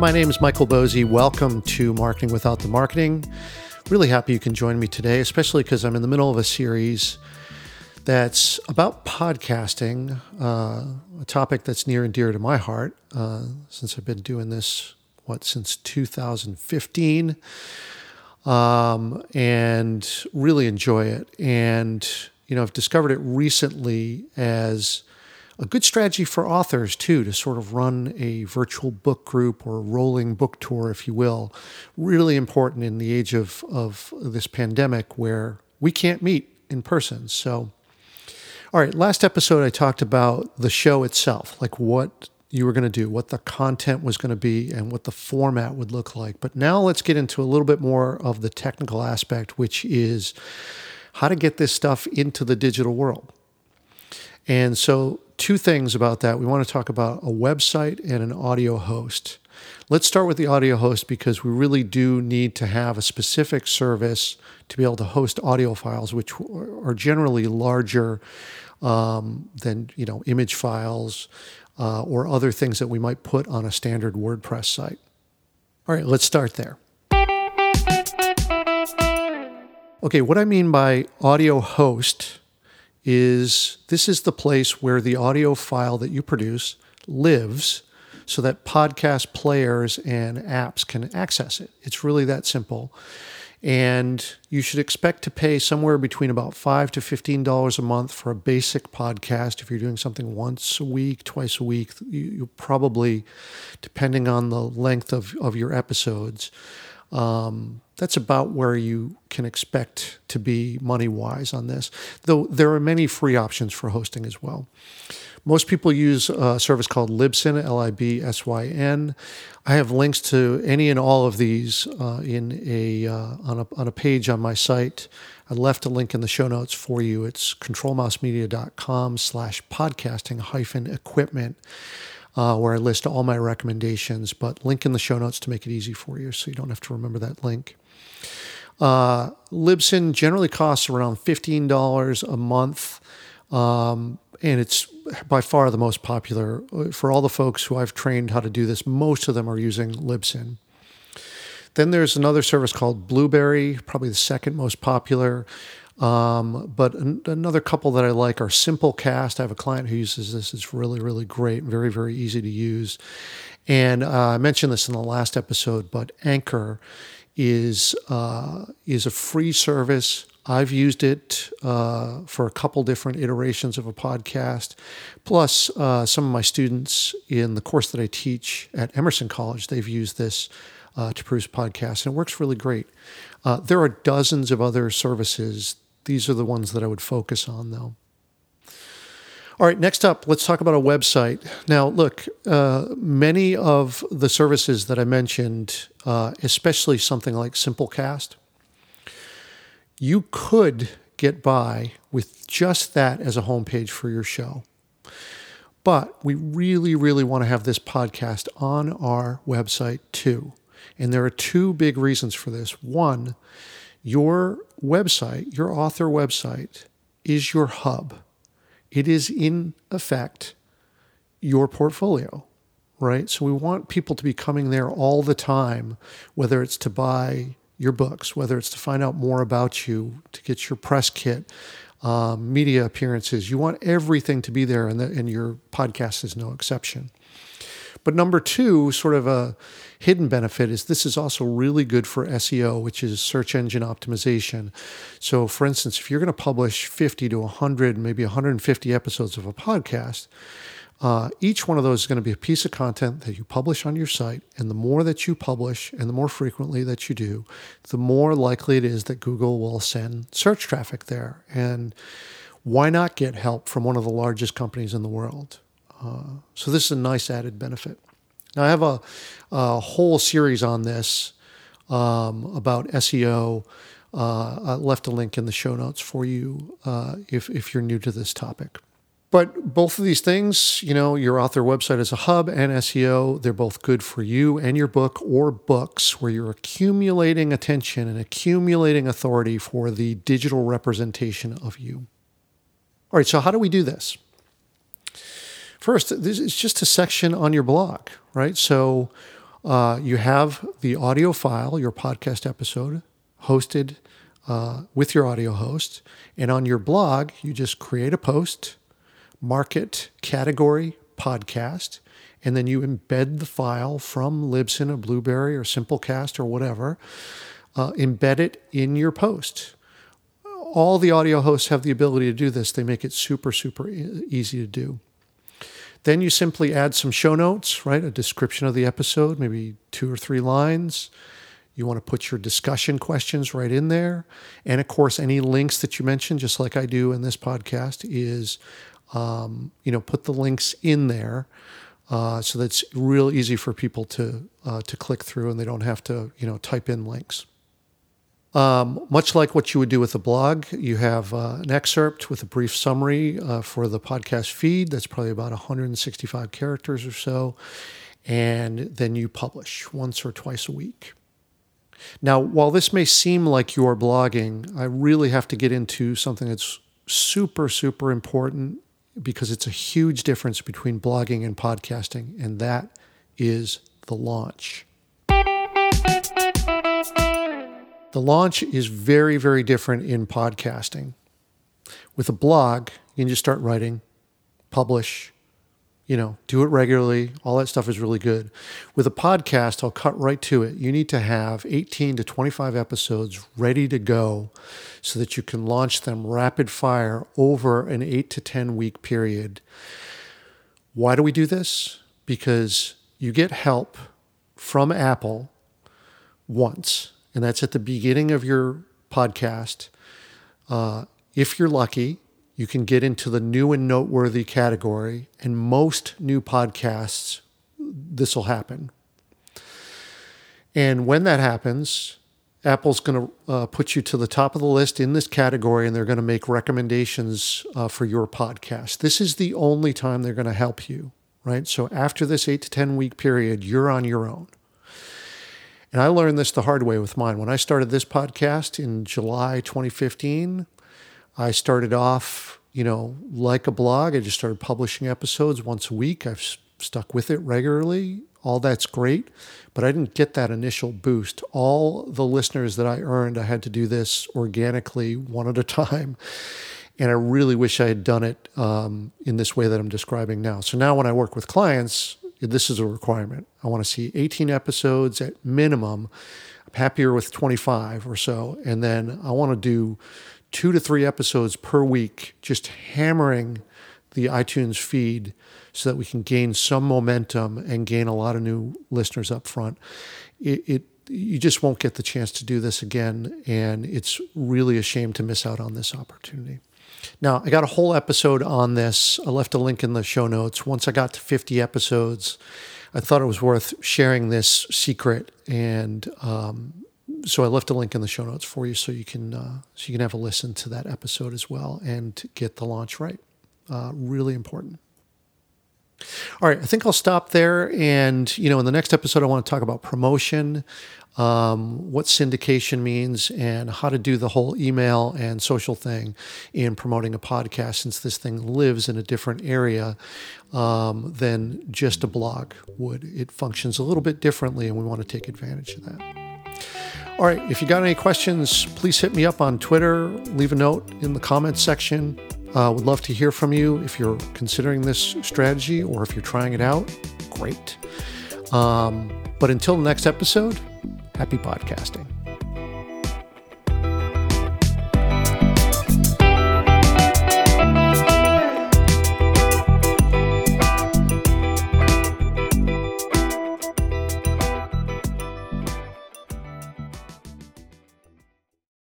my name is Michael Bozzi. Welcome to Marketing Without the Marketing. Really happy you can join me today, especially because I'm in the middle of a series that's about podcasting, a topic that's near and dear to my heart since I've been doing this, since 2015, and really enjoy it. And, you know, I've discovered it recently as a good strategy for authors, too, to sort of run a virtual book group or rolling book tour, if you will. Really important in the age of this pandemic where we can't meet in person. So, all right, last episode I talked about the show itself, like what you were going to do, what the content was going to be, and what the format would look like. But now let's get into a little bit more of the technical aspect, which is how to get this stuff into the digital world. And so, two things about that. We want to talk about a website and an audio host. Let's start with the audio host because we really do need to have a specific service to be able to host audio files, which are generally larger than image files or other things that we might put on a standard WordPress site. All right, let's start there. Okay, what I mean by audio host is this is the place where the audio file that you produce lives so that podcast players and apps can access it. It's really that simple. And you should expect to pay somewhere between about $5 to $15 a month for a basic podcast. If you're doing something once a week, twice a week, you probably, depending on the length of your episodes, that's about where you can expect to be money-wise on this, though there are many free options for hosting as well. Most people use a service called Libsyn, Libsyn. I have links to any and all of these on a page on my site. I left a link in the show notes for you. It's controlmousemedia.com/podcasting-equipment. Where I list all my recommendations, but link in the show notes to make it easy for you so you don't have to remember that link. Libsyn generally costs around $15 a month, and it's by far the most popular. For all the folks who I've trained how to do this, most of them are using Libsyn. Then there's another service called Blueberry, probably the second most popular. But another couple that I like are Simplecast. I have a client who uses this. It's really, really great, very, very easy to use. And I mentioned this in the last episode, but Anchor is a free service. I've used it for a couple different iterations of a podcast. Plus, some of my students in the course that I teach at Emerson College, they've used this to produce podcasts, and it works really great. There are dozens of other services. These are the ones that I would focus on, though. All right, next up, let's talk about a website. Now, look, many of the services that I mentioned, especially something like Simplecast, you could get by with just that as a homepage for your show. But we really, really want to have this podcast on our website, too. And there are two big reasons for this. One, your website, your author website, is your hub. It is, in effect, your portfolio, right? So we want people to be coming there all the time, whether it's to buy your books, whether it's to find out more about you, to get your press kit, media appearances. You want everything to be there, and your podcast is no exception. But number two, sort of a hidden benefit is this is also really good for SEO, which is search engine optimization. So for instance, if you're going to publish 50 to 100, maybe 150 episodes of a podcast, each one of those is going to be a piece of content that you publish on your site. And the more that you publish and the more frequently that you do, the more likely it is that Google will send search traffic there. And why not get help from one of the largest companies in the world? So this is a nice added benefit. Now, I have a whole series on this about SEO. I left a link in the show notes for you if you're new to this topic. But both of these things, your author website is a hub and SEO, they're both good for you and your book or books where you're accumulating attention and accumulating authority for the digital representation of you. All right, so how do we do this? First, it's just a section on your blog, right? So You have the audio file, your podcast episode, hosted with your audio host. And on your blog, you just create a post, market category podcast, and then you embed the file from Libsyn or Blueberry or Simplecast or whatever, embed it in your post. All the audio hosts have the ability to do this. They make it super, super easy to do. Then you simply add some show notes, right? A description of the episode, maybe 2 or 3 lines. You want to put your discussion questions right in there. And of course, any links that you mention, just like I do in this podcast, is, put the links in there. So that's real easy for people to click through, and they don't have to, type in links. Much like what you would do with a blog, you have an excerpt with a brief summary for the podcast feed. That's probably about 165 characters or so. And then you publish once or twice a week. Now, while this may seem like you're blogging, I really have to get into something that's super, super important, because it's a huge difference between blogging and podcasting, and that is the launch. The launch is very, very different in podcasting. With a blog, you can just start writing, publish, do it regularly. All that stuff is really good. With a podcast, I'll cut right to it. You need to have 18 to 25 episodes ready to go so that you can launch them rapid fire over an 8 to 10 week period. Why do we do this? Because you get help from Apple once, and that's at the beginning of your podcast. If you're lucky, you can get into the new and noteworthy category, and most new podcasts, this will happen. And when that happens, Apple's going to put you to the top of the list in this category, and they're going to make recommendations for your podcast. This is the only time they're going to help you, right? So after this 8 to 10 week period, you're on your own. And I learned this the hard way with mine. When I started this podcast in July 2015, I started off, like a blog. I just started publishing episodes once a week. I've stuck with it regularly. All that's great. But I didn't get that initial boost. All the listeners that I earned, I had to do this organically, one at a time. And I really wish I had done it in this way that I'm describing now. So now when I work with clients, this is a requirement. I want to see 18 episodes at minimum. I'm happier with 25 or so. And then I want to do 2 to 3 episodes per week, just hammering the iTunes feed so that we can gain some momentum and gain a lot of new listeners up front. You just won't get the chance to do this again. And it's really a shame to miss out on this opportunity. Now, I got a whole episode on this. I left a link in the show notes. Once I got to 50 episodes, I thought it was worth sharing this secret. And so I left a link in the show notes for you so you can have a listen to that episode as well and get the launch right. Really important. All right, I think I'll stop there. And, in the next episode, I want to talk about promotion, what syndication means, and how to do the whole email and social thing in promoting a podcast, since this thing lives in a different area than just a blog would. It functions a little bit differently, and we want to take advantage of that. All right, if you got any questions, please hit me up on Twitter. Leave a note in the comments section. Would love to hear from you if you're considering this strategy or if you're trying it out. Great. But until the next episode, happy podcasting.